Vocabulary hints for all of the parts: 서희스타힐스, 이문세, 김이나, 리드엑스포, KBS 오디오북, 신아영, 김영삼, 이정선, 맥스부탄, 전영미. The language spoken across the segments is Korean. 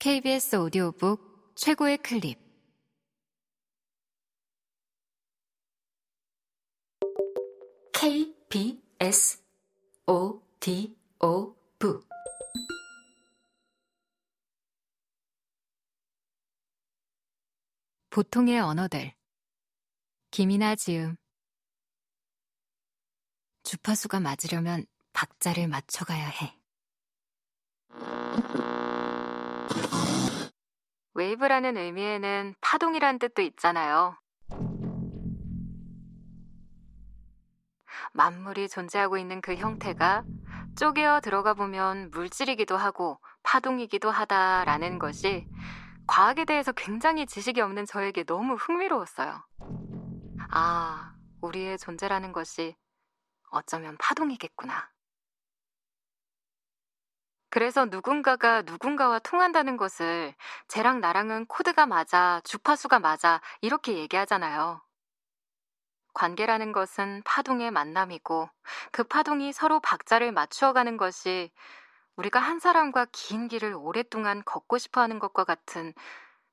KBS 오디오북 최고의 클립. KBS 오디오북. 보통의 언어들. 김이나 지음. 주파수가 맞으려면 박자를 맞춰가야 해. 웨이브라는 의미에는 파동이란 뜻도 있잖아요. 만물이 존재하고 있는 그 형태가 쪼개어 들어가 보면 물질이기도 하고 파동이기도 하다라는 것이 과학에 대해서 굉장히 지식이 없는 저에게 너무 흥미로웠어요. 아, 우리의 존재라는 것이 어쩌면 파동이겠구나. 그래서 누군가가 누군가와 통한다는 것을 쟤랑 나랑은 코드가 맞아, 주파수가 맞아 이렇게 얘기하잖아요. 관계라는 것은 파동의 만남이고 그 파동이 서로 박자를 맞추어가는 것이 우리가 한 사람과 긴 길을 오랫동안 걷고 싶어하는 것과 같은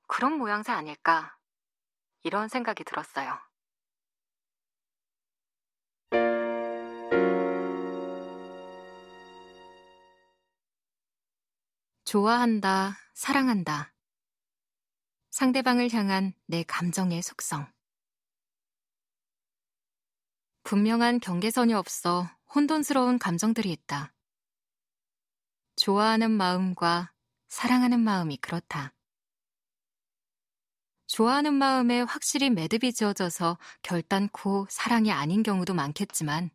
그런 모양새 아닐까, 이런 생각이 들었어요. 좋아한다, 사랑한다. 상대방을 향한 내 감정의 속성. 분명한 경계선이 없어 혼돈스러운 감정들이 있다. 좋아하는 마음과 사랑하는 마음이 그렇다. 좋아하는 마음에 확실히 매듭이 지어져서 결단코 사랑이 아닌 경우도 많겠지만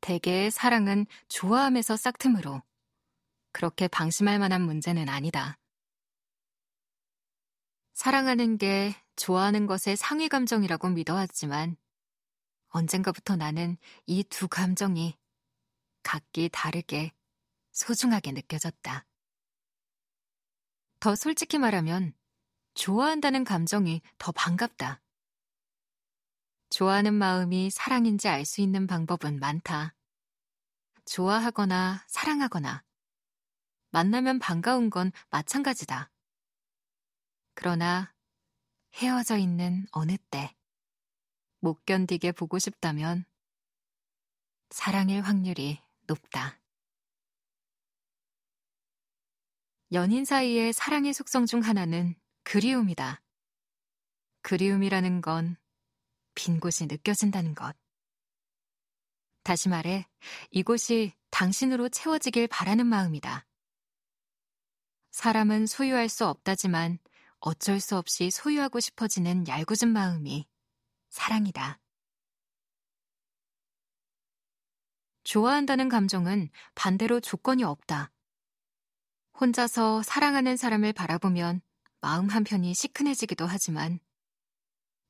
대개의 사랑은 좋아함에서 싹트므로 그렇게 방심할 만한 문제는 아니다. 사랑하는 게 좋아하는 것의 상위 감정이라고 믿어왔지만 언젠가부터 나는 이 두 감정이 각기 다르게 소중하게 느껴졌다. 더 솔직히 말하면 좋아한다는 감정이 더 반갑다. 좋아하는 마음이 사랑인지 알 수 있는 방법은 많다. 좋아하거나 사랑하거나 만나면 반가운 건 마찬가지다. 그러나 헤어져 있는 어느 때 못 견디게 보고 싶다면 사랑일 확률이 높다. 연인 사이의 사랑의 속성 중 하나는 그리움이다. 그리움이라는 건 빈 곳이 느껴진다는 것. 다시 말해, 이곳이 당신으로 채워지길 바라는 마음이다. 사람은 소유할 수 없다지만 어쩔 수 없이 소유하고 싶어지는 얄궂은 마음이 사랑이다. 좋아한다는 감정은 반대로 조건이 없다. 혼자서 사랑하는 사람을 바라보면 마음 한편이 시큰해지기도 하지만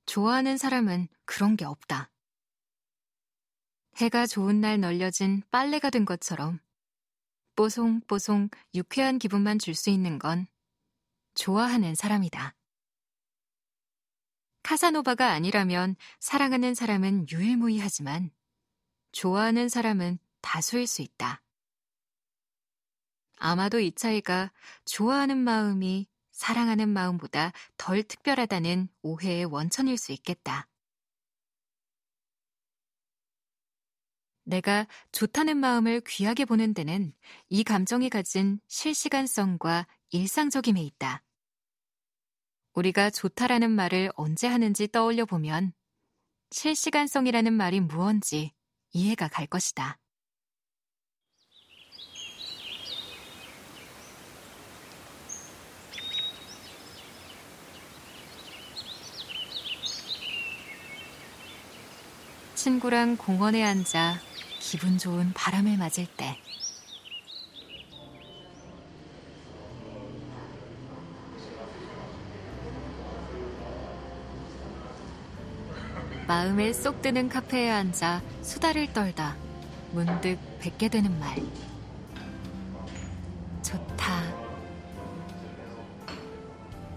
좋아하는 사람은 그런 게 없다. 해가 좋은 날 널려진 빨래가 된 것처럼 뽀송뽀송 유쾌한 기분만 줄 수 있는 건 좋아하는 사람이다. 카사노바가 아니라면 사랑하는 사람은 유일무이하지만 좋아하는 사람은 다수일 수 있다. 아마도 이 차이가 좋아하는 마음이 사랑하는 마음보다 덜 특별하다는 오해의 원천일 수 있겠다. 내가 좋다는 마음을 귀하게 보는 데는 이 감정이 가진 실시간성과 일상적임에 있다. 우리가 좋다라는 말을 언제 하는지 떠올려 보면 실시간성이라는 말이 무언지 이해가 갈 것이다. 친구랑 공원에 앉아 기분 좋은 바람을 맞을 때, 마음에 쏙 드는 카페에 앉아 수다를 떨다 문득 뱉게 되는 말. 좋다.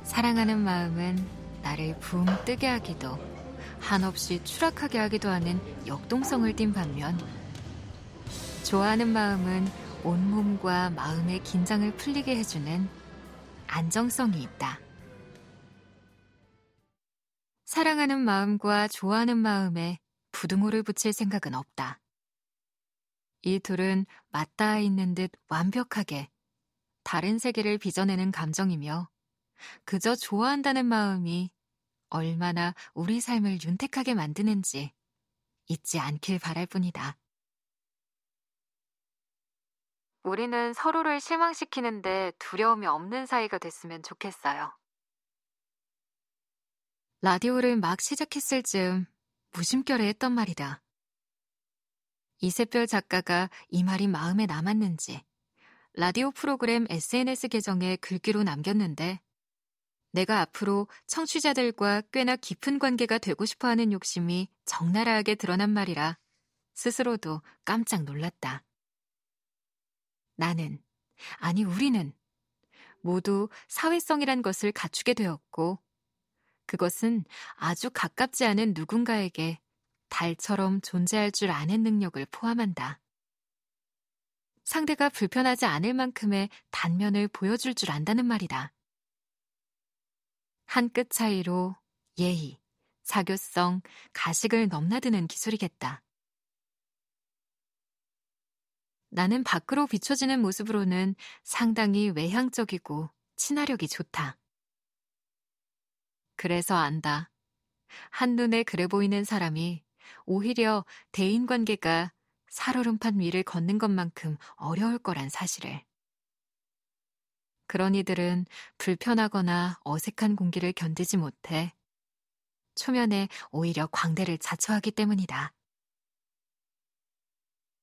사랑하는 마음은 나를 붕 뜨게 하기도 한없이 추락하게 하기도 하는 역동성을 띤 반면 좋아하는 마음은 온몸과 마음의 긴장을 풀리게 해주는 안정성이 있다. 사랑하는 마음과 좋아하는 마음에 부등호를 붙일 생각은 없다. 이 둘은 맞닿아 있는 듯 완벽하게 다른 세계를 빚어내는 감정이며 그저 좋아한다는 마음이 얼마나 우리 삶을 윤택하게 만드는지 잊지 않길 바랄 뿐이다. 우리는 서로를 실망시키는데 두려움이 없는 사이가 됐으면 좋겠어요. 라디오를 막 시작했을 즈음 무심결에 했던 말이다. 이세별 작가가 이 말이 마음에 남았는지 라디오 프로그램 SNS 계정에 글귀로 남겼는데 내가 앞으로 청취자들과 꽤나 깊은 관계가 되고 싶어하는 욕심이 적나라하게 드러난 말이라 스스로도 깜짝 놀랐다. 나는, 아니 우리는 모두 사회성이란 것을 갖추게 되었고 그것은 아주 가깝지 않은 누군가에게 달처럼 존재할 줄 아는 능력을 포함한다. 상대가 불편하지 않을 만큼의 단면을 보여줄 줄 안다는 말이다. 한 끗 차이로 예의, 사교성, 가식을 넘나드는 기술이겠다. 나는 밖으로 비춰지는 모습으로는 상당히 외향적이고 친화력이 좋다. 그래서 안다. 한눈에 그래 보이는 사람이 오히려 대인관계가 살얼음판 위를 걷는 것만큼 어려울 거란 사실을. 그런 이들은 불편하거나 어색한 공기를 견디지 못해 초면에 오히려 광대를 자처하기 때문이다.